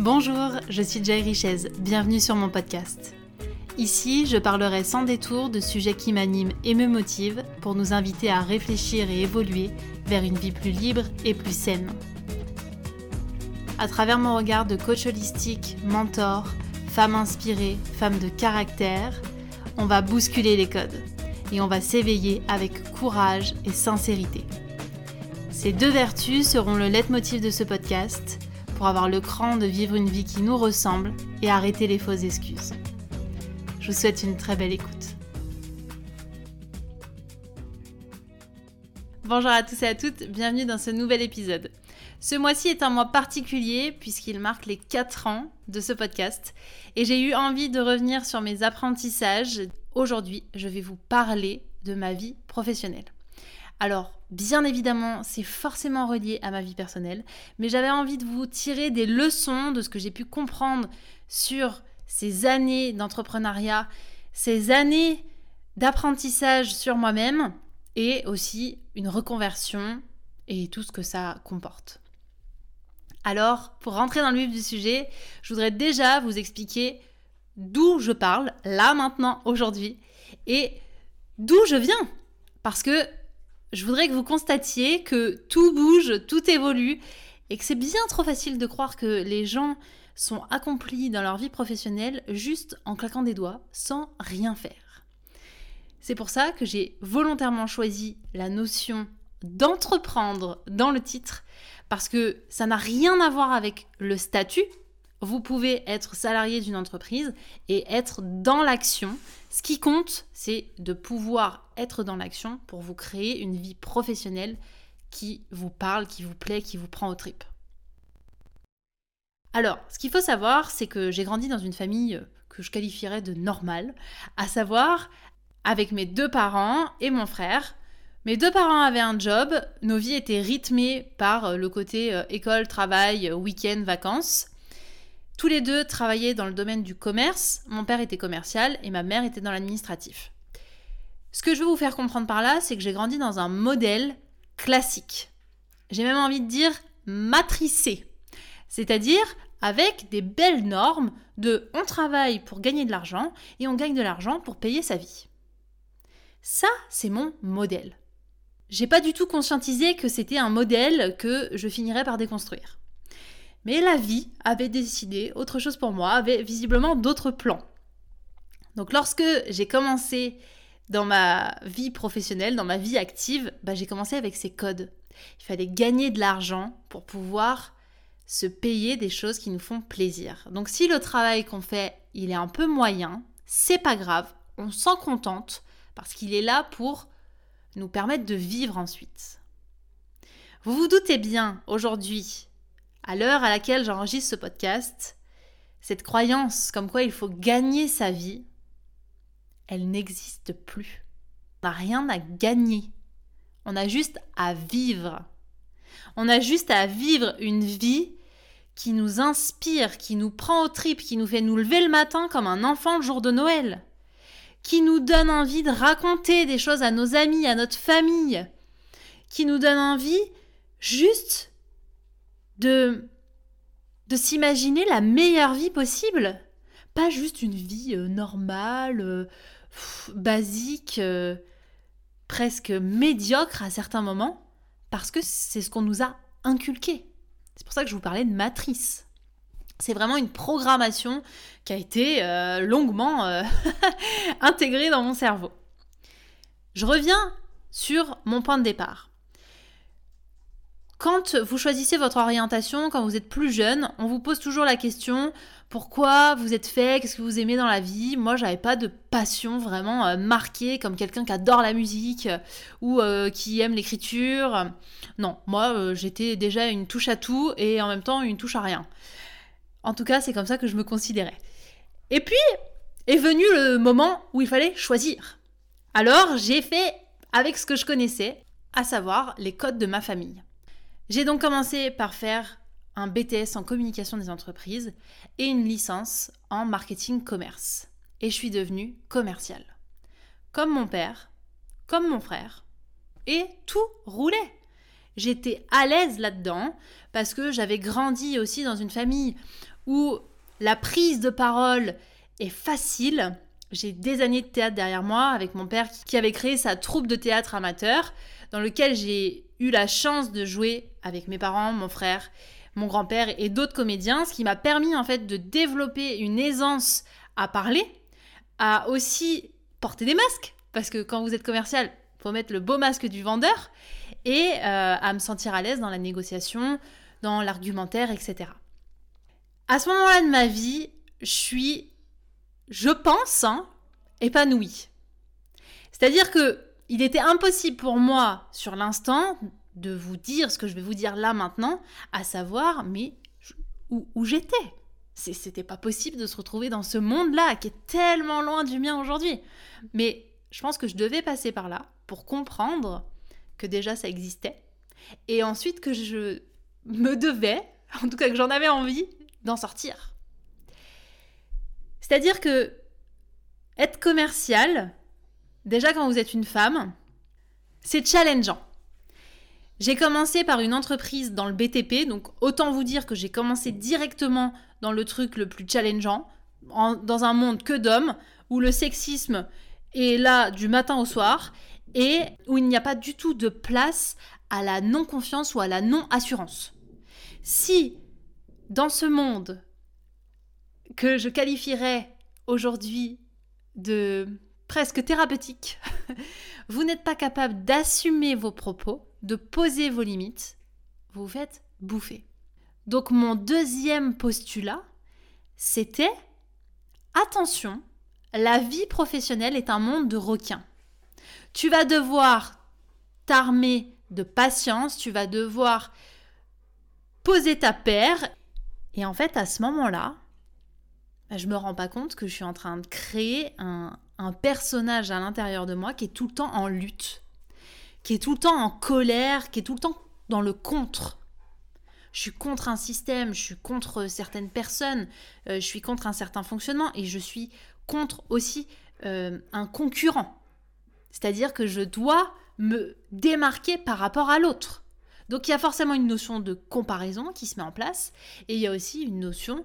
Bonjour, je suis Joy Richez, bienvenue sur mon podcast. Ici, je parlerai sans détour de sujets qui m'animent et me motivent pour nous inviter à réfléchir et évoluer vers une vie plus libre et plus saine. À travers mon regard de coach holistique, mentor, femme inspirée, femme de caractère, on va bousculer les codes et on va s'éveiller avec courage et sincérité. Ces deux vertus seront le leitmotiv de ce podcast, pour avoir le cran de vivre une vie qui nous ressemble et arrêter les fausses excuses. Je vous souhaite une très belle écoute. Bonjour à tous et à toutes, bienvenue dans ce nouvel épisode. Ce mois-ci est un mois particulier puisqu'il marque les 4 ans de ce podcast et j'ai eu envie de revenir sur mes apprentissages. Aujourd'hui, je vais vous parler de ma vie professionnelle. Alors, bien évidemment, c'est forcément relié à ma vie personnelle, mais j'avais envie de vous tirer des leçons de ce que j'ai pu comprendre sur ces années d'entrepreneuriat, ces années d'apprentissage sur moi-même et aussi une reconversion et tout ce que ça comporte. Alors, pour rentrer dans le vif du sujet, je voudrais déjà vous expliquer d'où je parle, là, maintenant, aujourd'hui, et d'où je viens, parce que je voudrais que vous constatiez que tout bouge, tout évolue et que c'est bien trop facile de croire que les gens sont accomplis dans leur vie professionnelle juste en claquant des doigts, sans rien faire. C'est pour ça que j'ai volontairement choisi la notion d'entreprendre dans le titre parce que ça n'a rien à voir avec le statut. Vous pouvez être salarié d'une entreprise et être dans l'action. Ce qui compte, c'est de pouvoir être dans l'action pour vous créer une vie professionnelle qui vous parle, qui vous plaît, qui vous prend aux tripes. Alors, ce qu'il faut savoir, c'est que j'ai grandi dans une famille que je qualifierais de normale, à savoir avec mes deux parents et mon frère. Mes deux parents avaient un job, nos vies étaient rythmées par le côté école, travail, week-end, vacances. Tous les deux travaillaient dans le domaine du commerce, mon père était commercial et ma mère était dans l'administratif. Ce que je veux vous faire comprendre par là, c'est que j'ai grandi dans un modèle classique. J'ai même envie de dire matricé, c'est-à-dire avec des belles normes de on travaille pour gagner de l'argent et on gagne de l'argent pour payer sa vie. Ça, c'est mon modèle. J'ai pas du tout conscientisé que c'était un modèle que je finirais par déconstruire. Mais la vie avait décidé autre chose pour moi, avait visiblement d'autres plans. Donc lorsque j'ai commencé dans ma vie professionnelle, dans ma vie active, j'ai commencé avec ces codes. Il fallait gagner de l'argent pour pouvoir se payer des choses qui nous font plaisir. Donc si le travail qu'on fait, il est un peu moyen, c'est pas grave, on s'en contente parce qu'il est là pour nous permettre de vivre ensuite. Vous vous doutez bien aujourd'hui, à l'heure à laquelle j'enregistre ce podcast, cette croyance comme quoi il faut gagner sa vie, elle n'existe plus. On n'a rien à gagner. On a juste à vivre. On a juste à vivre une vie qui nous inspire, qui nous prend aux tripes, qui nous fait nous lever le matin comme un enfant le jour de Noël, qui nous donne envie de raconter des choses à nos amis, à notre famille, qui nous donne envie juste de s'imaginer la meilleure vie possible. Pas juste une vie normale, basique, presque médiocre à certains moments, parce que c'est ce qu'on nous a inculqué. C'est pour ça que je vous parlais de matrice. C'est vraiment une programmation qui a été longuement intégrée dans mon cerveau. Je reviens sur mon point de départ. Quand vous choisissez votre orientation, quand vous êtes plus jeune, on vous pose toujours la question « Pourquoi vous êtes fait ? Qu'est-ce que vous aimez dans la vie ?» Moi, j'avais pas de passion vraiment marquée comme quelqu'un qui adore la musique ou qui aime l'écriture. Non, moi, j'étais déjà une touche à tout et en même temps une touche à rien. En tout cas, c'est comme ça que je me considérais. Et puis, est venu le moment où il fallait choisir. Alors, j'ai fait avec ce que je connaissais, à savoir les codes de ma famille. J'ai donc commencé par faire un BTS en communication des entreprises et une licence en marketing commerce. Et je suis devenue commerciale. Comme mon père, comme mon frère. Et tout roulait. J'étais à l'aise là-dedans parce que j'avais grandi aussi dans une famille où la prise de parole est facile. J'ai des années de théâtre derrière moi avec mon père qui avait créé sa troupe de théâtre amateur dans lequel j'ai eu la chance de jouer avec mes parents, mon frère, mon grand-père et d'autres comédiens, ce qui m'a permis en fait de développer une aisance à parler, à aussi porter des masques parce que quand vous êtes commercial, faut mettre le beau masque du vendeur et à me sentir à l'aise dans la négociation, dans l'argumentaire, etc. À ce moment-là de ma vie, je pense, épanouie. C'est-à-dire que il était impossible pour moi, sur l'instant, de vous dire ce que je vais vous dire là maintenant, à savoir mais où j'étais. C'était pas possible de se retrouver dans ce monde-là qui est tellement loin du mien aujourd'hui. Mais je pense que je devais passer par là pour comprendre que déjà ça existait et ensuite que je me devais, en tout cas que j'en avais envie, d'en sortir. C'est-à-dire que être commercial, déjà quand vous êtes une femme, c'est challengeant. J'ai commencé par une entreprise dans le BTP, donc autant vous dire que j'ai commencé directement dans le truc le plus challengeant, dans un monde que d'hommes, où le sexisme est là du matin au soir, et où il n'y a pas du tout de place à la non-confiance ou à la non-assurance. Si, dans ce monde que je qualifierais aujourd'hui de presque thérapeutique, vous n'êtes pas capable d'assumer vos propos, de poser vos limites, vous vous faites bouffer. Donc mon deuxième postulat, c'était attention, la vie professionnelle est un monde de requins. Tu vas devoir t'armer de patience, tu vas devoir poser ta paire. Et en fait, à ce moment-là, je me rends pas compte que je suis en train de créer un personnage à l'intérieur de moi qui est tout le temps en lutte, qui est tout le temps en colère, qui est tout le temps dans le contre. Je suis contre un système, je suis contre certaines personnes, je suis contre un certain fonctionnement et je suis contre aussi un concurrent. C'est-à-dire que je dois me démarquer par rapport à l'autre. Donc il y a forcément une notion de comparaison qui se met en place et il y a aussi une notion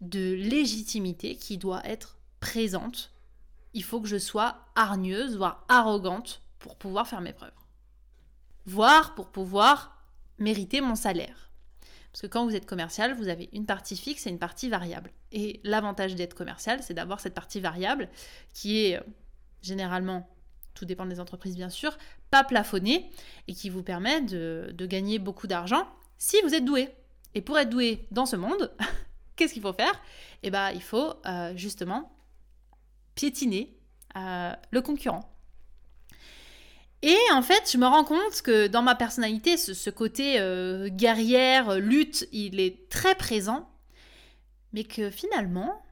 de légitimité qui doit être présente. Il faut que je sois hargneuse, voire arrogante pour pouvoir faire mes preuves. Voire pour pouvoir mériter mon salaire. Parce que quand vous êtes commercial, vous avez une partie fixe et une partie variable. Et l'avantage d'être commercial, c'est d'avoir cette partie variable qui est généralement, tout dépend des entreprises bien sûr, pas plafonnée et qui vous permet de gagner beaucoup d'argent si vous êtes doué. Et pour être doué dans ce monde... Qu'est-ce qu'il faut faire ? Eh bien, il faut justement piétiner le concurrent. Et en fait, je me rends compte que dans ma personnalité, ce côté guerrière, lutte, il est très présent, mais que finalement,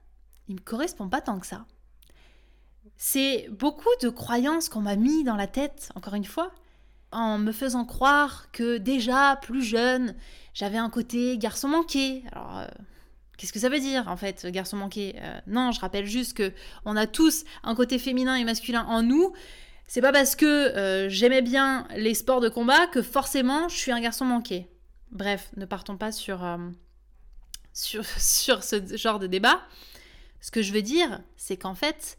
il ne me correspond pas tant que ça. C'est beaucoup de croyances qu'on m'a mis dans la tête, encore une fois, en me faisant croire que déjà, plus jeune, j'avais un côté garçon manqué. Alors... Qu'est-ce que ça veut dire, en fait, garçon manqué ? Non, je rappelle juste qu'on a tous un côté féminin et masculin en nous. C'est pas parce que j'aimais bien les sports de combat que forcément je suis un garçon manqué. Bref, ne partons pas sur ce genre de débat. Ce que je veux dire, c'est qu'en fait,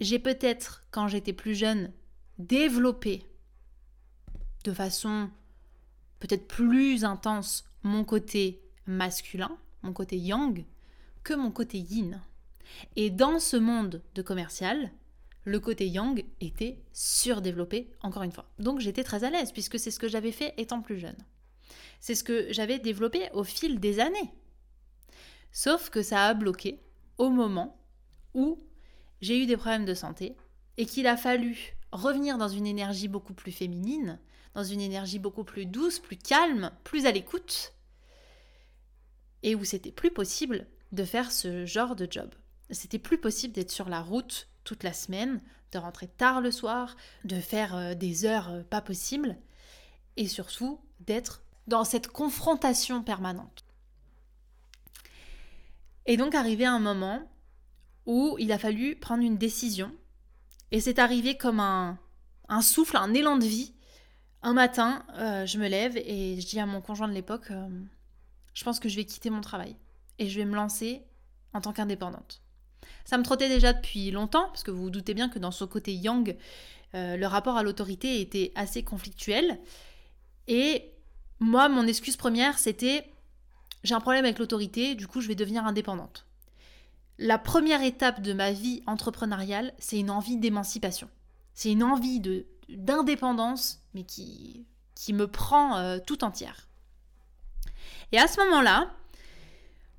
j'ai peut-être, quand j'étais plus jeune, développé de façon peut-être plus intense mon côté masculin, mon côté yang, que mon côté yin. Et dans ce monde de commercial, le côté yang était surdéveloppé, encore une fois. Donc j'étais très à l'aise, puisque c'est ce que j'avais fait étant plus jeune. C'est ce que j'avais développé au fil des années. Sauf que ça a bloqué au moment où j'ai eu des problèmes de santé et qu'il a fallu revenir dans une énergie beaucoup plus féminine, dans une énergie beaucoup plus douce, plus calme, plus à l'écoute, et où c'était plus possible de faire ce genre de job. C'était plus possible d'être sur la route toute la semaine, de rentrer tard le soir, de faire des heures pas possibles, et surtout d'être dans cette confrontation permanente. Et donc arrivé à un moment où il a fallu prendre une décision, et c'est arrivé comme un souffle, un élan de vie. Un matin, je me lève et je dis à mon conjoint de l'époque... Je pense que je vais quitter mon travail. et je vais me lancer en tant qu'indépendante. Ça me trottait déjà depuis longtemps, parce que vous vous doutez bien que dans ce côté yang, le rapport à l'autorité était assez conflictuel. Et moi, mon excuse première, c'était « j'ai un problème avec l'autorité, du coup je vais devenir indépendante ». La première étape de ma vie entrepreneuriale, c'est une envie d'émancipation. C'est une envie d'indépendance, mais qui me prend tout entière. Et à ce moment-là,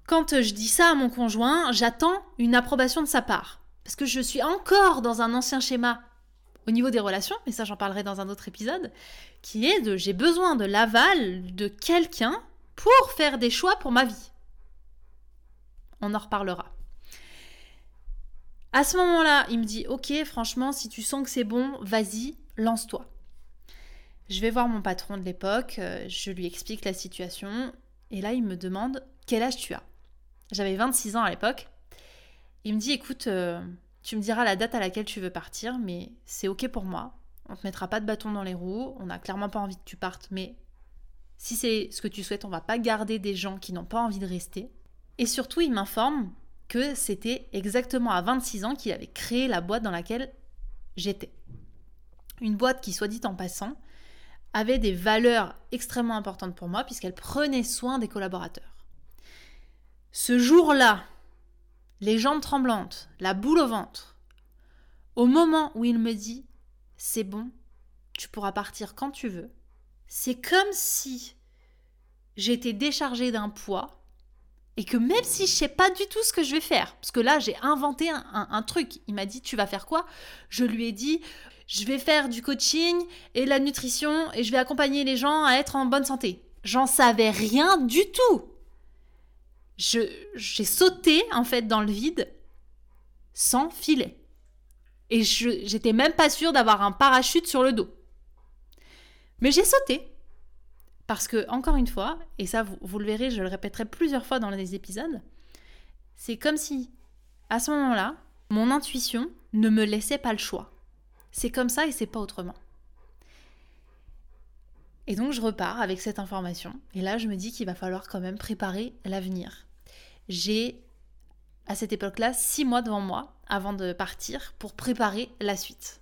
quand je dis ça à mon conjoint, j'attends une approbation de sa part. Parce que je suis encore dans un ancien schéma au niveau des relations, mais ça j'en parlerai dans un autre épisode, qui est de j'ai besoin de l'aval de quelqu'un pour faire des choix pour ma vie. On en reparlera. À ce moment-là, il me dit « Ok, franchement, si tu sens que c'est bon, vas-y, lance-toi. » Je vais voir mon patron de l'époque, je lui explique la situation, et là, il me demande « Quel âge tu as ?» J'avais 26 ans à l'époque. Il me dit « Écoute, tu me diras la date à laquelle tu veux partir, mais c'est ok pour moi. On te mettra pas de bâton dans les roues, on n'a clairement pas envie que tu partes, mais si c'est ce que tu souhaites, on va pas garder des gens qui n'ont pas envie de rester. » Et surtout, il m'informe que c'était exactement à 26 ans qu'il avait créé la boîte dans laquelle j'étais. Une boîte qui, soit dit en passant, avait des valeurs extrêmement importantes pour moi puisqu'elle prenait soin des collaborateurs. Ce jour-là, les jambes tremblantes, la boule au ventre, au moment où il me dit « c'est bon, tu pourras partir quand tu veux », c'est comme si j'étais déchargée d'un poids. Et que même si je sais pas du tout ce que je vais faire, parce que là j'ai inventé un truc, il m'a dit tu vas faire quoi ? Je lui ai dit je vais faire du coaching et de la nutrition et je vais accompagner les gens à être en bonne santé. J'en savais rien du tout. J'ai sauté en fait dans le vide sans filet. Et j'étais même pas sûre d'avoir un parachute sur le dos. Mais j'ai sauté. Parce que, encore une fois, et ça vous le verrez, je le répéterai plusieurs fois dans les épisodes, c'est comme si, à ce moment-là, mon intuition ne me laissait pas le choix. C'est comme ça et c'est pas autrement. Et donc je repars avec cette information, et là je me dis qu'il va falloir quand même préparer l'avenir. J'ai, à cette époque-là, 6 mois devant moi, avant de partir, pour préparer la suite.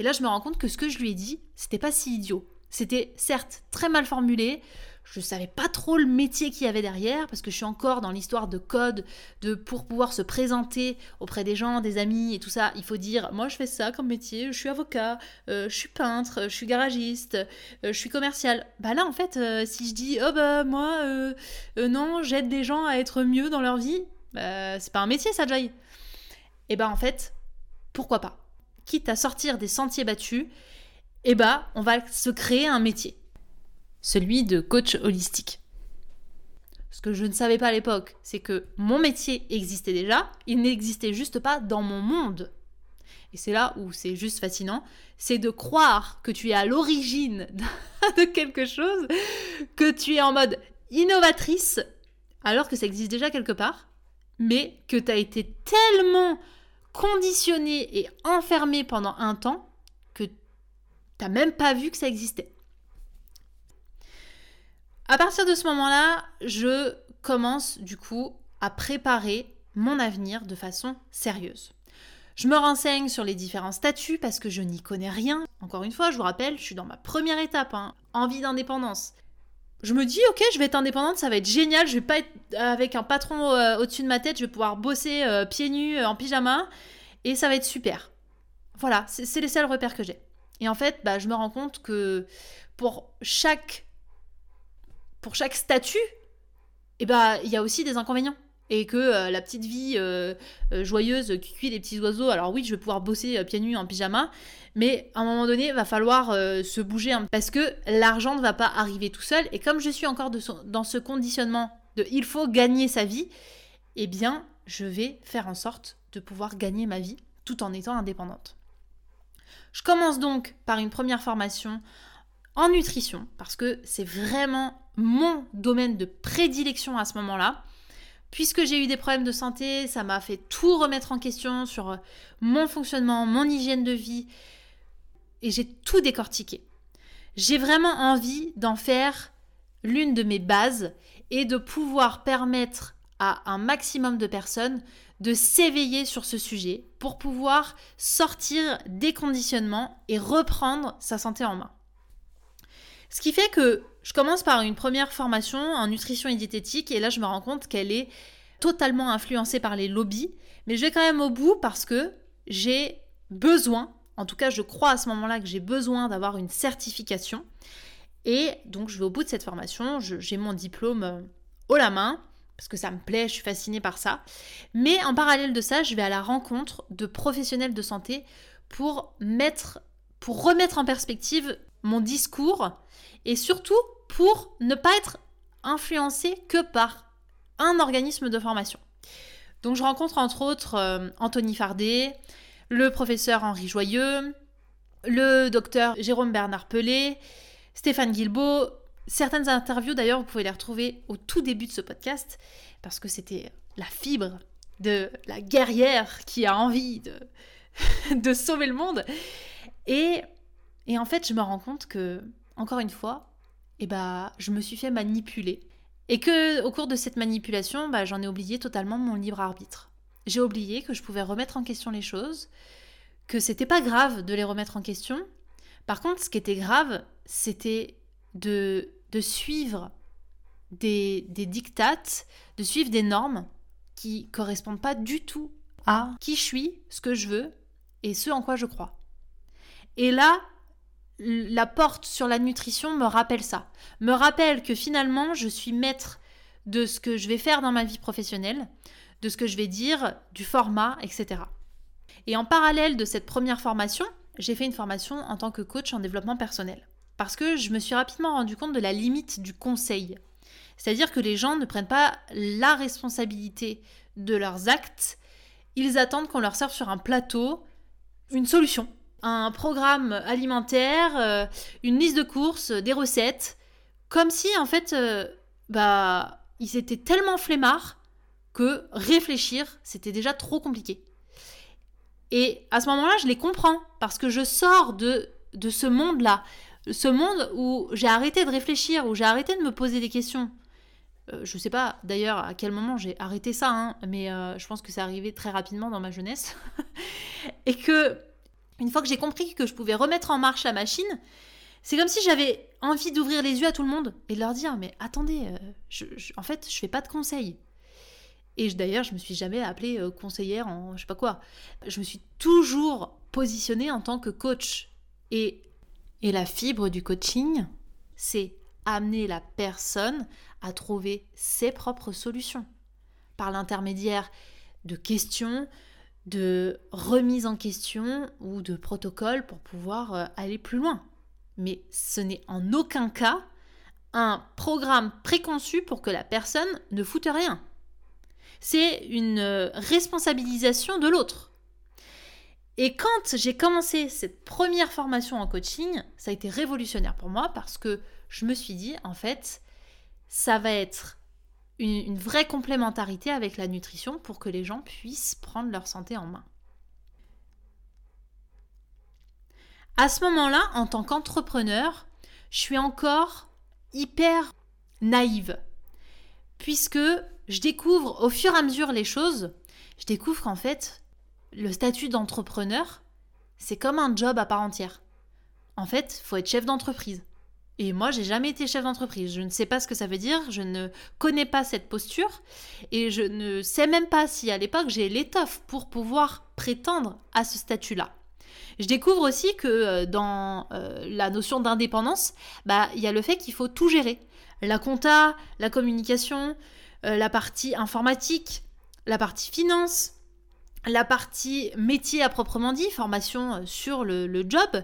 Et là je me rends compte que ce que je lui ai dit, c'était pas si idiot. C'était certes très mal formulé, je ne savais pas trop le métier qu'il y avait derrière parce que je suis encore dans l'histoire de code, de pour pouvoir se présenter auprès des gens, des amis et tout ça, il faut dire moi je fais ça comme métier, je suis avocat, je suis peintre, je suis garagiste, je suis commercial. Bah là en fait, si je dis oh bah moi non j'aide des gens à être mieux dans leur vie, bah, c'est pas un métier ça Joy. Et bah en fait, pourquoi pas ? Quitte à sortir des sentiers battus, eh ben, on va se créer un métier, celui de coach holistique. Ce que je ne savais pas à l'époque, c'est que mon métier existait déjà, il n'existait juste pas dans mon monde. Et c'est là où c'est juste fascinant, c'est de croire que tu es à l'origine de quelque chose, que tu es en mode innovatrice, alors que ça existe déjà quelque part, mais que tu as été tellement conditionnée et enfermée pendant un temps que t'as même pas vu que ça existait. À partir de ce moment-là, je commence du coup à préparer mon avenir de façon sérieuse. Je me renseigne sur les différents statuts parce que je n'y connais rien. Encore une fois, je vous rappelle, je suis dans ma première étape, envie d'indépendance. Je me dis, ok, je vais être indépendante, ça va être génial, je vais pas être avec un patron au-dessus de ma tête, je vais pouvoir bosser pieds nus, en pyjama, et ça va être super. Voilà, c'est les seuls repères que j'ai. Et en fait, bah, je me rends compte que pour chaque statut, eh ben, il y a aussi des inconvénients. Et que la petite vie joyeuse qui cuit les petits oiseaux, alors oui, je vais pouvoir bosser pieds nus en pyjama, mais à un moment donné, il va falloir se bouger. Parce que l'argent ne va pas arriver tout seul. Et comme je suis encore dans ce conditionnement de « il faut gagner sa vie », eh bien, je vais faire en sorte de pouvoir gagner ma vie tout en étant indépendante. Je commence donc par une première formation en nutrition parce que c'est vraiment mon domaine de prédilection à ce moment-là. Puisque j'ai eu des problèmes de santé, ça m'a fait tout remettre en question sur mon fonctionnement, mon hygiène de vie et j'ai tout décortiqué. J'ai vraiment envie d'en faire l'une de mes bases et de pouvoir permettre à un maximum de personnes de s'éveiller sur ce sujet pour pouvoir sortir des conditionnements et reprendre sa santé en main. Ce qui fait que je commence par une première formation en nutrition et diététique et là je me rends compte qu'elle est totalement influencée par les lobbies, mais je vais quand même au bout parce que j'ai besoin, en tout cas je crois à ce moment-là que j'ai besoin d'avoir une certification et donc je vais au bout de cette formation, j'ai mon diplôme haut la main parce que ça me plaît, je suis fascinée par ça, mais en parallèle de ça je vais à la rencontre de professionnels de santé pour remettre en perspective mon discours et surtout pour ne pas être influencée que par un organisme de formation. Donc je rencontre entre autres Anthony Fardet, le professeur Henri Joyeux, le docteur Jérôme Bernard Pelé, Stéphane Guilbaud. Certaines interviews d'ailleurs, vous pouvez les retrouver au tout début de ce podcast parce que c'était la fibre de la guerrière qui a envie de sauver le monde. Et en fait, je me rends compte que, encore une fois, je me suis fait manipuler. Et que, au cours de cette manipulation, j'en ai oublié totalement mon libre arbitre. J'ai oublié que je pouvais remettre en question les choses, que c'était pas grave de les remettre en question. Par contre, ce qui était grave, c'était de suivre des diktats, de suivre des normes qui correspondent pas du tout à qui je suis, ce que je veux et ce en quoi je crois. Et là, la porte sur la nutrition me rappelle ça. Me rappelle que finalement, je suis maître de ce que je vais faire dans ma vie professionnelle, de ce que je vais dire, du format, etc. Et en parallèle de cette première formation, j'ai fait une formation en tant que coach en développement personnel. Parce que je me suis rapidement rendu compte de la limite du conseil. C'est-à-dire que les gens ne prennent pas la responsabilité de leurs actes. Ils attendent qu'on leur serve sur un plateau une solution. Un programme alimentaire, une liste de courses, des recettes, comme si en fait, ils étaient tellement flemmards que réfléchir, c'était déjà trop compliqué. Et à ce moment-là, je les comprends parce que je sors de ce monde-là, ce monde où j'ai arrêté de réfléchir, où j'ai arrêté de me poser des questions. Je sais pas d'ailleurs à quel moment j'ai arrêté ça, mais je pense que c'est arrivé très rapidement dans ma jeunesse et que une fois que j'ai compris que je pouvais remettre en marche la machine, c'est comme si j'avais envie d'ouvrir les yeux à tout le monde et de leur dire « Mais attendez, en fait, je fais pas de conseils. » Et d'ailleurs, je me suis jamais appelée conseillère en je sais pas quoi. Je me suis toujours positionnée en tant que coach. Et la fibre du coaching, c'est amener la personne à trouver ses propres solutions par l'intermédiaire de questions, de remise en question ou de protocole pour pouvoir aller plus loin. Mais ce n'est en aucun cas un programme préconçu pour que la personne ne foute rien. C'est une responsabilisation de l'autre. Et quand j'ai commencé cette première formation en coaching, ça a été révolutionnaire pour moi parce que je me suis dit, en fait, ça va être une vraie complémentarité avec la nutrition pour que les gens puissent prendre leur santé en main. À ce moment-là, en tant qu'entrepreneur, je suis encore hyper naïve puisque je découvre au fur et à mesure les choses. Je découvre qu'en fait, le statut d'entrepreneur, c'est comme un job à part entière. En fait, il faut être chef d'entreprise. Et moi, j'ai jamais été chef d'entreprise. Je ne sais pas ce que ça veut dire. Je ne connais pas cette posture. Et je ne sais même pas si à l'époque, j'ai l'étoffe pour pouvoir prétendre à ce statut-là. Je découvre aussi que dans la notion d'indépendance, il y a le fait qu'il faut tout gérer. La compta, la communication, la partie informatique, la partie finance, la partie métier à proprement dit, formation sur le job,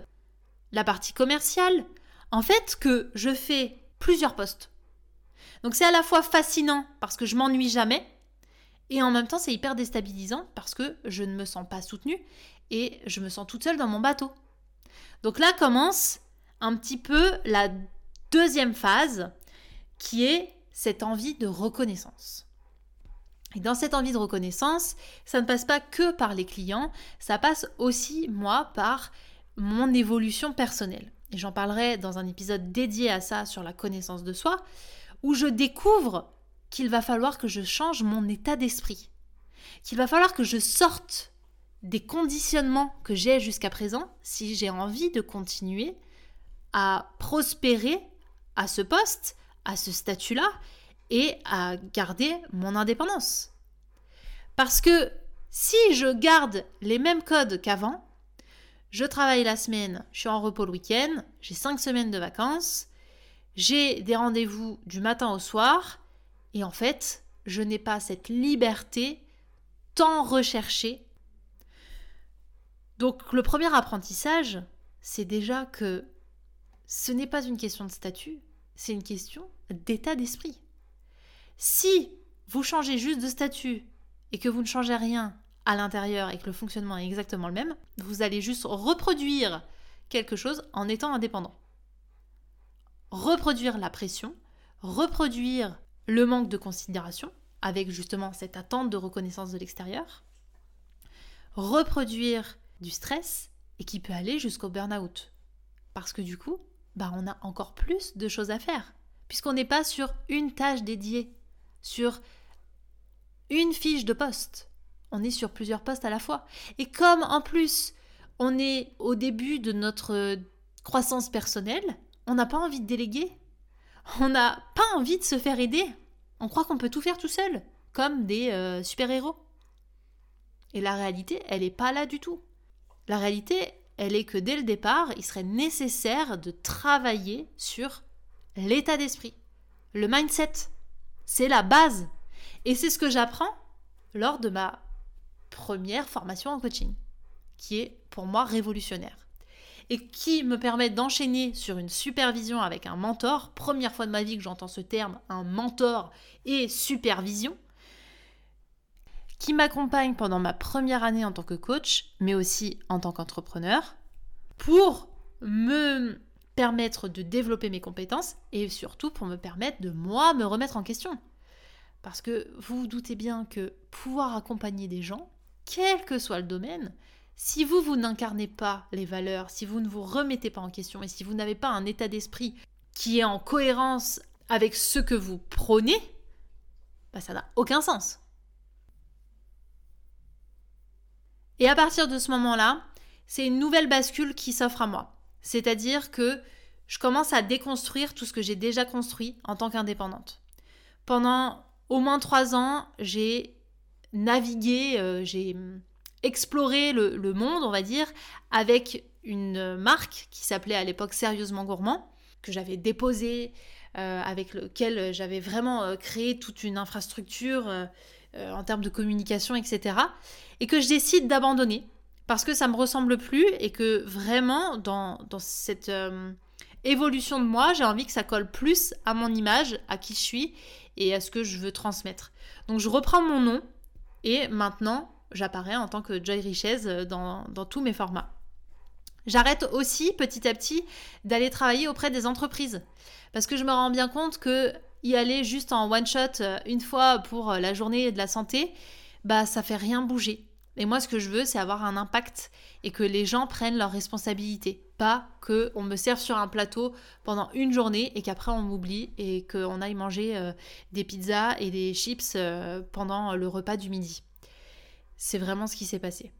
la partie commerciale. En fait, que je fais plusieurs postes. Donc c'est à la fois fascinant parce que je m'ennuie jamais et en même temps c'est hyper déstabilisant parce que je ne me sens pas soutenue et je me sens toute seule dans mon bateau. Donc là commence un petit peu la deuxième phase qui est cette envie de reconnaissance. Et dans cette envie de reconnaissance, ça ne passe pas que par les clients, ça passe aussi, moi, par mon évolution personnelle. Et j'en parlerai dans un épisode dédié à ça sur la connaissance de soi, où je découvre qu'il va falloir que je change mon état d'esprit, qu'il va falloir que je sorte des conditionnements que j'ai jusqu'à présent si j'ai envie de continuer à prospérer à ce poste, à ce statut-là et à garder mon indépendance. Parce que si je garde les mêmes codes qu'avant, je travaille la semaine, je suis en repos le week-end, j'ai 5 semaines de vacances, j'ai des rendez-vous du matin au soir et en fait, je n'ai pas cette liberté tant recherchée. Donc le premier apprentissage, c'est déjà que ce n'est pas une question de statut, c'est une question d'état d'esprit. Si vous changez juste de statut et que vous ne changez rien à l'intérieur et que le fonctionnement est exactement le même, vous allez juste reproduire quelque chose en étant indépendant. Reproduire la pression, reproduire le manque de considération avec justement cette attente de reconnaissance de l'extérieur, reproduire du stress et qui peut aller jusqu'au burn-out. Parce que du coup, on a encore plus de choses à faire puisqu'on n'est pas sur une tâche dédiée, sur une fiche de poste. On est sur plusieurs postes à la fois. Et comme en plus, on est au début de notre croissance personnelle, on n'a pas envie de déléguer. On n'a pas envie de se faire aider. On croit qu'on peut tout faire tout seul, comme des super-héros. Et la réalité, elle n'est pas là du tout. La réalité, elle est que dès le départ, il serait nécessaire de travailler sur l'état d'esprit, le mindset. C'est la base. Et c'est ce que j'apprends lors de ma première formation en coaching, qui est pour moi révolutionnaire et qui me permet d'enchaîner sur une supervision avec un mentor. Première fois de ma vie que j'entends ce terme, un mentor et supervision, qui m'accompagne pendant ma première année en tant que coach, mais aussi en tant qu'entrepreneur, pour me permettre de développer mes compétences et surtout pour me permettre de moi me remettre en question. Parce que vous vous doutez bien que pouvoir accompagner des gens, quel que soit le domaine, si vous n'incarnez pas les valeurs, si vous ne vous remettez pas en question et si vous n'avez pas un état d'esprit qui est en cohérence avec ce que vous prônez, ça n'a aucun sens. Et à partir de ce moment-là, c'est une nouvelle bascule qui s'offre à moi. C'est-à-dire que je commence à déconstruire tout ce que j'ai déjà construit en tant qu'indépendante. Pendant au moins 3 ans, j'ai navigué, j'ai exploré le monde, on va dire, avec une marque qui s'appelait à l'époque Sérieusement Gourmand, que j'avais déposée, avec lequel j'avais vraiment créé toute une infrastructure en termes de communication, etc. Et que je décide d'abandonner parce que ça ne me ressemble plus et que vraiment dans cette évolution de moi, j'ai envie que ça colle plus à mon image, à qui je suis et à ce que je veux transmettre. Donc je reprends mon nom et maintenant j'apparais en tant que Joy Richez dans tous mes formats. J'arrête aussi petit à petit d'aller travailler auprès des entreprises parce que je me rends bien compte que y aller juste en one shot une fois pour la journée de la santé, ça fait rien bouger. Et moi, ce que je veux, c'est avoir un impact et que les gens prennent leurs responsabilités. Pas qu'on me serve sur un plateau pendant une journée et qu'après on m'oublie et qu'on aille manger des pizzas et des chips pendant le repas du midi. C'est vraiment ce qui s'est passé.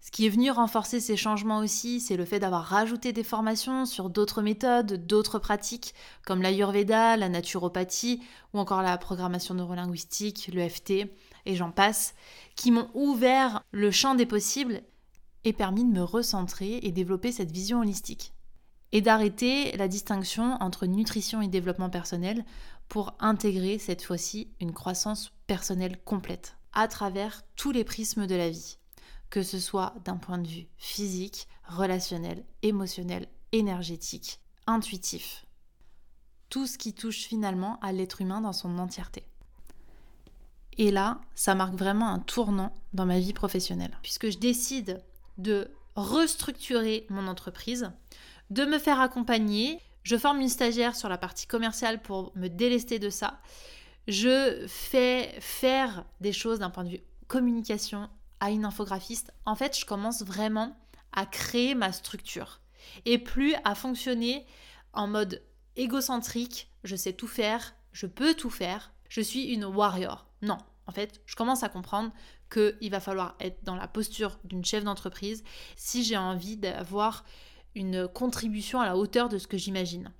Ce qui est venu renforcer ces changements aussi, c'est le fait d'avoir rajouté des formations sur d'autres méthodes, d'autres pratiques comme l'ayurveda, la naturopathie ou encore la programmation neurolinguistique, l'EFT et j'en passe, qui m'ont ouvert le champ des possibles et permis de me recentrer et développer cette vision holistique. Et d'arrêter la distinction entre nutrition et développement personnel pour intégrer cette fois-ci une croissance personnelle complète à travers tous les prismes de la vie. Que ce soit d'un point de vue physique, relationnel, émotionnel, énergétique, intuitif. Tout ce qui touche finalement à l'être humain dans son entièreté. Et là, ça marque vraiment un tournant dans ma vie professionnelle. Puisque je décide de restructurer mon entreprise, de me faire accompagner, je forme une stagiaire sur la partie commerciale pour me délester de ça, je fais faire des choses d'un point de vue communication à une infographiste. En fait, je commence vraiment à créer ma structure et plus à fonctionner en mode égocentrique, je sais tout faire, je peux tout faire, je suis une warrior. Non, en fait, je commence à comprendre qu'il va falloir être dans la posture d'une chef d'entreprise si j'ai envie d'avoir une contribution à la hauteur de ce que j'imagine.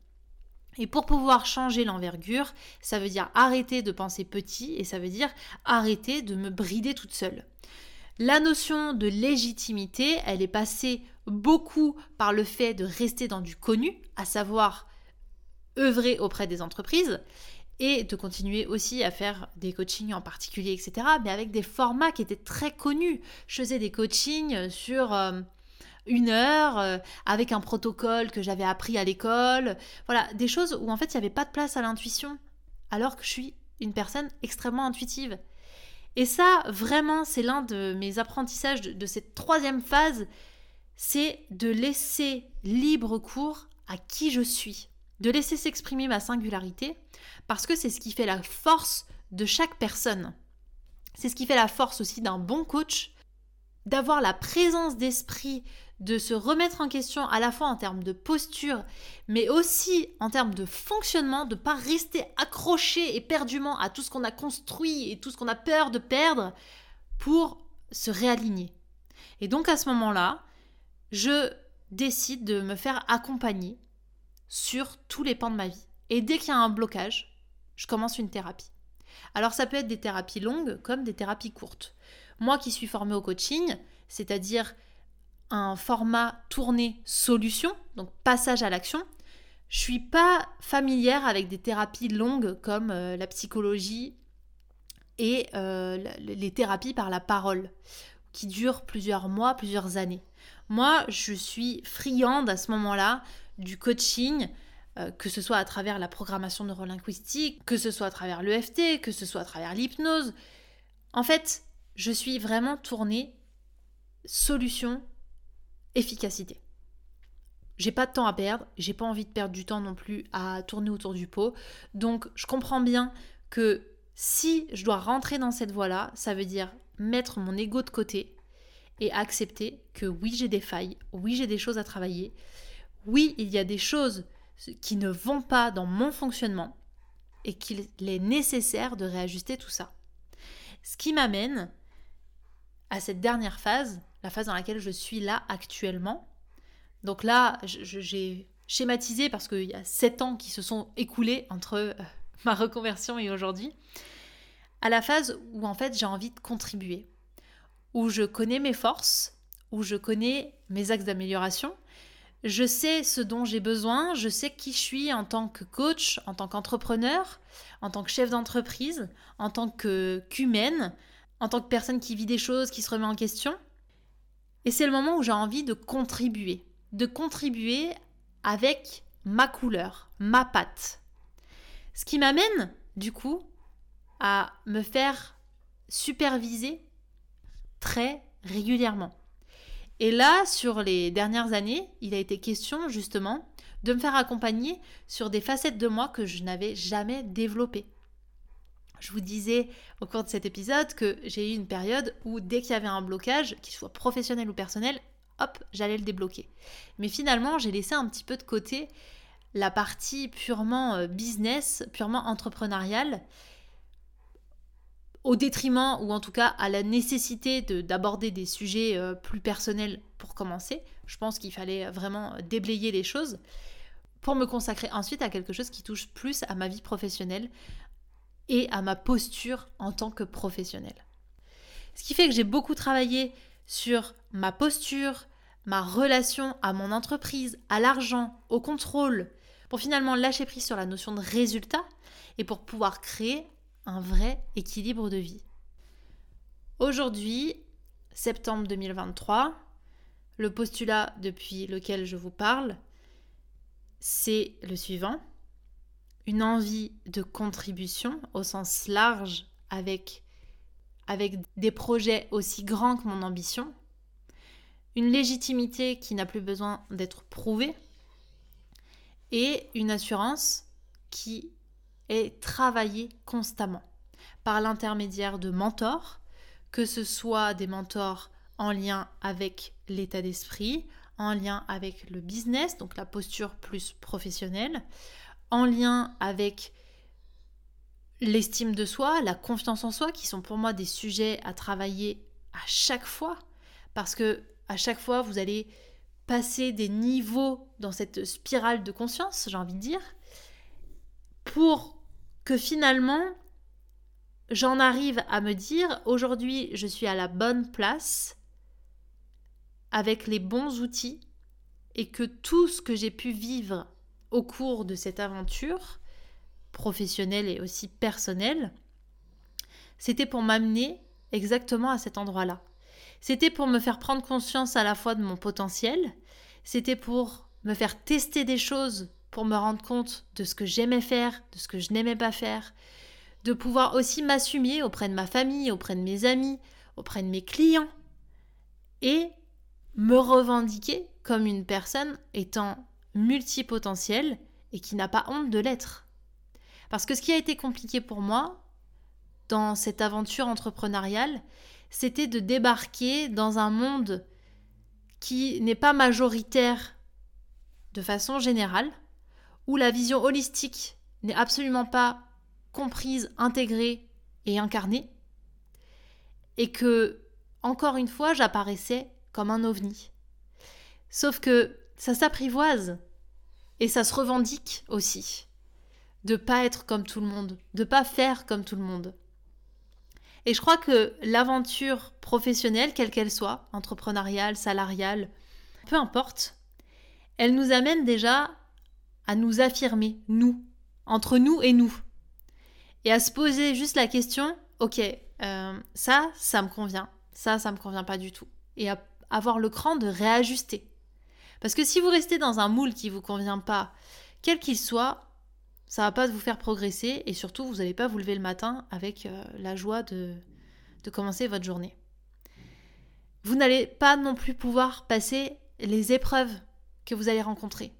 Et pour pouvoir changer l'envergure, ça veut dire arrêter de penser petit et ça veut dire arrêter de me brider toute seule. La notion de légitimité, elle est passée beaucoup par le fait de rester dans du connu, à savoir œuvrer auprès des entreprises et de continuer aussi à faire des coachings en particulier, etc. Mais avec des formats qui étaient très connus. Je faisais des coachings sur... une heure, avec un protocole que j'avais appris à l'école. Voilà, des choses où en fait, il n'y avait pas de place à l'intuition, alors que je suis une personne extrêmement intuitive. Et ça, vraiment, c'est l'un de mes apprentissages de cette troisième phase, c'est de laisser libre cours à qui je suis, de laisser s'exprimer ma singularité, parce que c'est ce qui fait la force de chaque personne. C'est ce qui fait la force aussi d'un bon coach, d'avoir la présence d'esprit, de se remettre en question à la fois en termes de posture, mais aussi en termes de fonctionnement, de ne pas rester accroché éperdument à tout ce qu'on a construit et tout ce qu'on a peur de perdre pour se réaligner. Et donc à ce moment-là, je décide de me faire accompagner sur tous les pans de ma vie. Et dès qu'il y a un blocage, je commence une thérapie. Alors ça peut être des thérapies longues comme des thérapies courtes. Moi qui suis formée au coaching, c'est-à-dire un format tourné solution, donc passage à l'action, je ne suis pas familière avec des thérapies longues comme la psychologie et les thérapies par la parole, qui durent plusieurs mois, plusieurs années. Moi, je suis friande à ce moment-là du coaching, que ce soit à travers la programmation neurolinguistique, que ce soit à travers l'EFT, que ce soit à travers l'hypnose. En fait, je suis vraiment tournée solution, efficacité. J'ai pas de temps à perdre, j'ai pas envie de perdre du temps non plus à tourner autour du pot. Donc je comprends bien que si je dois rentrer dans cette voie-là, ça veut dire mettre mon ego de côté et accepter que oui, j'ai des failles, oui, j'ai des choses à travailler, oui, il y a des choses qui ne vont pas dans mon fonctionnement et qu'il est nécessaire de réajuster tout ça. Ce qui m'amène à cette dernière phase, la phase dans laquelle je suis là actuellement. Donc là, j'ai schématisé parce qu'il y a 7 ans qui se sont écoulés entre ma reconversion et aujourd'hui, à la phase où en fait j'ai envie de contribuer, où je connais mes forces, où je connais mes axes d'amélioration, je sais ce dont j'ai besoin, je sais qui je suis en tant que coach, en tant qu'entrepreneur, en tant que chef d'entreprise, en tant qu'humaine, en tant que personne qui vit des choses, qui se remet en question. Et c'est le moment où j'ai envie de contribuer avec ma couleur, ma patte. Ce qui m'amène, du coup, à me faire superviser très régulièrement. Et là, sur les dernières années, il a été question justement de me faire accompagner sur des facettes de moi que je n'avais jamais développées. Je vous disais au cours de cet épisode que j'ai eu une période où dès qu'il y avait un blocage, qu'il soit professionnel ou personnel, hop, j'allais le débloquer. Mais finalement, j'ai laissé un petit peu de côté la partie purement business, purement entrepreneuriale, au détriment ou en tout cas à la nécessité d'aborder des sujets plus personnels pour commencer. Je pense qu'il fallait vraiment déblayer les choses pour me consacrer ensuite à quelque chose qui touche plus à ma vie professionnelle et à ma posture en tant que professionnelle. Ce qui fait que j'ai beaucoup travaillé sur ma posture, ma relation à mon entreprise, à l'argent, au contrôle, pour finalement lâcher prise sur la notion de résultat et pour pouvoir créer un vrai équilibre de vie. Aujourd'hui, septembre 2023, le postulat depuis lequel je vous parle, c'est le suivant. Une envie de contribution au sens large avec des projets aussi grands que mon ambition. Une légitimité qui n'a plus besoin d'être prouvée. Et une assurance qui est travailler constamment par l'intermédiaire de mentors, que ce soit des mentors en lien avec l'état d'esprit, en lien avec le business, donc la posture plus professionnelle, en lien avec l'estime de soi, la confiance en soi, qui sont pour moi des sujets à travailler à chaque fois, parce que à chaque fois vous allez passer des niveaux dans cette spirale de conscience, j'ai envie de dire, pour que finalement j'en arrive à me dire aujourd'hui je suis à la bonne place avec les bons outils et que tout ce que j'ai pu vivre au cours de cette aventure professionnelle et aussi personnelle, c'était pour m'amener exactement à cet endroit-là. C'était pour me faire prendre conscience à la fois de mon potentiel, c'était pour me faire tester des choses, pour me rendre compte de ce que j'aimais faire, de ce que je n'aimais pas faire, de pouvoir aussi m'assumer auprès de ma famille, auprès de mes amis, auprès de mes clients et me revendiquer comme une personne étant multipotentielle et qui n'a pas honte de l'être. Parce que ce qui a été compliqué pour moi dans cette aventure entrepreneuriale, c'était de débarquer dans un monde qui n'est pas majoritaire de façon générale, où la vision holistique n'est absolument pas comprise, intégrée et incarnée, et que, encore une fois, j'apparaissais comme un ovni. Sauf que ça s'apprivoise et ça se revendique aussi, de pas être comme tout le monde, de pas faire comme tout le monde. Et je crois que l'aventure professionnelle, quelle qu'elle soit, entrepreneuriale, salariale, peu importe, elle nous amène déjà à nous affirmer, nous, entre nous et nous. Et à se poser juste la question, ok, ça me convient, ça me convient pas du tout. Et à avoir le cran de réajuster. Parce que si vous restez dans un moule qui vous convient pas, quel qu'il soit, ça va pas vous faire progresser et surtout vous n'allez pas vous lever le matin avec la joie de commencer votre journée. Vous n'allez pas non plus pouvoir passer les épreuves que vous allez rencontrer.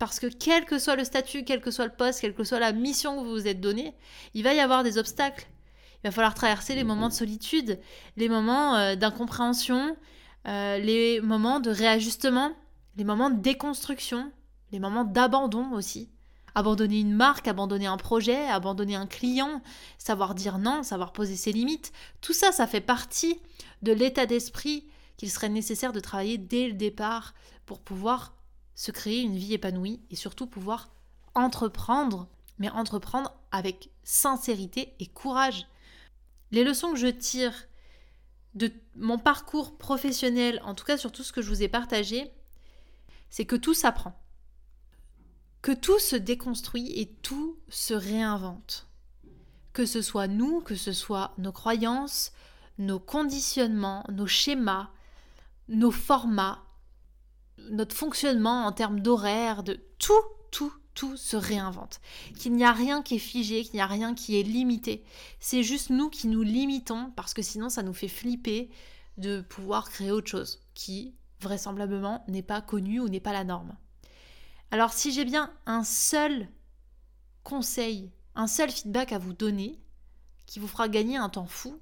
Parce que quel que soit le statut, quel que soit le poste, quelle que soit la mission que vous vous êtes donnée, il va y avoir des obstacles. Il va falloir traverser les moments de solitude, les moments d'incompréhension, les moments de réajustement, les moments de déconstruction, les moments d'abandon aussi. Abandonner une marque, abandonner un projet, abandonner un client, savoir dire non, savoir poser ses limites, tout ça, ça fait partie de l'état d'esprit qu'il serait nécessaire de travailler dès le départ pour pouvoir se créer une vie épanouie et surtout pouvoir entreprendre, mais entreprendre avec sincérité et courage. Les leçons que je tire de mon parcours professionnel, en tout cas sur tout ce que je vous ai partagé, c'est que tout s'apprend. Que tout se déconstruit et tout se réinvente. Que ce soit nous, que ce soit nos croyances, nos conditionnements, nos schémas, nos formats, notre fonctionnement en termes d'horaire, de tout se réinvente. Qu'il n'y a rien qui est figé, qu'il n'y a rien qui est limité. C'est juste nous qui nous limitons parce que sinon ça nous fait flipper de pouvoir créer autre chose qui vraisemblablement n'est pas connue ou n'est pas la norme. Alors si j'ai bien un seul conseil, un seul feedback à vous donner, qui vous fera gagner un temps fou,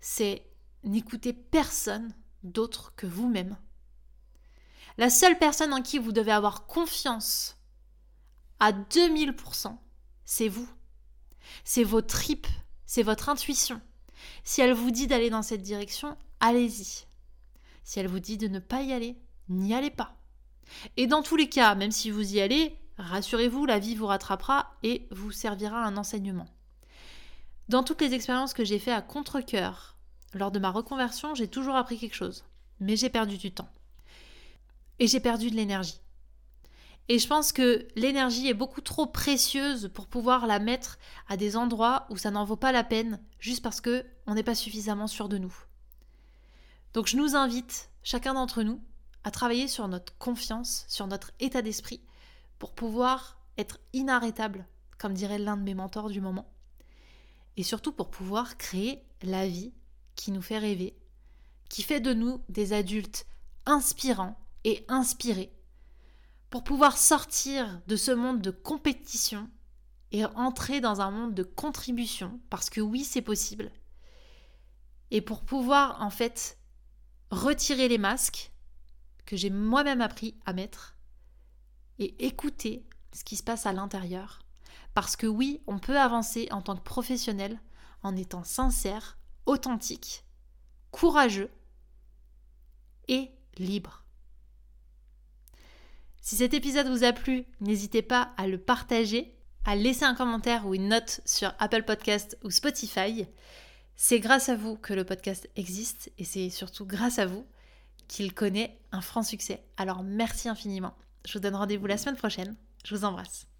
c'est n'écoutez personne d'autre que vous-même. La seule personne en qui vous devez avoir confiance à 2000%, c'est vous. C'est vos tripes, c'est votre intuition. Si elle vous dit d'aller dans cette direction, allez-y. Si elle vous dit de ne pas y aller, n'y allez pas. Et dans tous les cas, même si vous y allez, rassurez-vous, la vie vous rattrapera et vous servira un enseignement. Dans toutes les expériences que j'ai faites à contre-cœur, lors de ma reconversion, j'ai toujours appris quelque chose. Mais j'ai perdu du temps. Et j'ai perdu de l'énergie. Et je pense que l'énergie est beaucoup trop précieuse pour pouvoir la mettre à des endroits où ça n'en vaut pas la peine, juste parce qu'on n'est pas suffisamment sûr de nous. Donc je nous invite, chacun d'entre nous, à travailler sur notre confiance, sur notre état d'esprit, pour pouvoir être inarrêtable, comme dirait l'un de mes mentors du moment, et surtout pour pouvoir créer la vie qui nous fait rêver, qui fait de nous des adultes inspirants et inspirés, pour pouvoir sortir de ce monde de compétition et entrer dans un monde de contribution, parce que oui, c'est possible, et pour pouvoir en fait retirer les masques, que j'ai moi-même appris à mettre et écouter ce qui se passe à l'intérieur Parce que oui, on peut avancer en tant que professionnel en étant sincère, authentique, courageux et libre. Si cet épisode vous a plu, n'hésitez pas à le partager, à laisser un commentaire ou une note sur Apple Podcasts ou Spotify. C'est grâce à vous que le podcast existe et c'est surtout grâce à vous qu'il connaît un franc succès. Alors merci infiniment. Je vous donne rendez-vous la semaine prochaine. Je vous embrasse.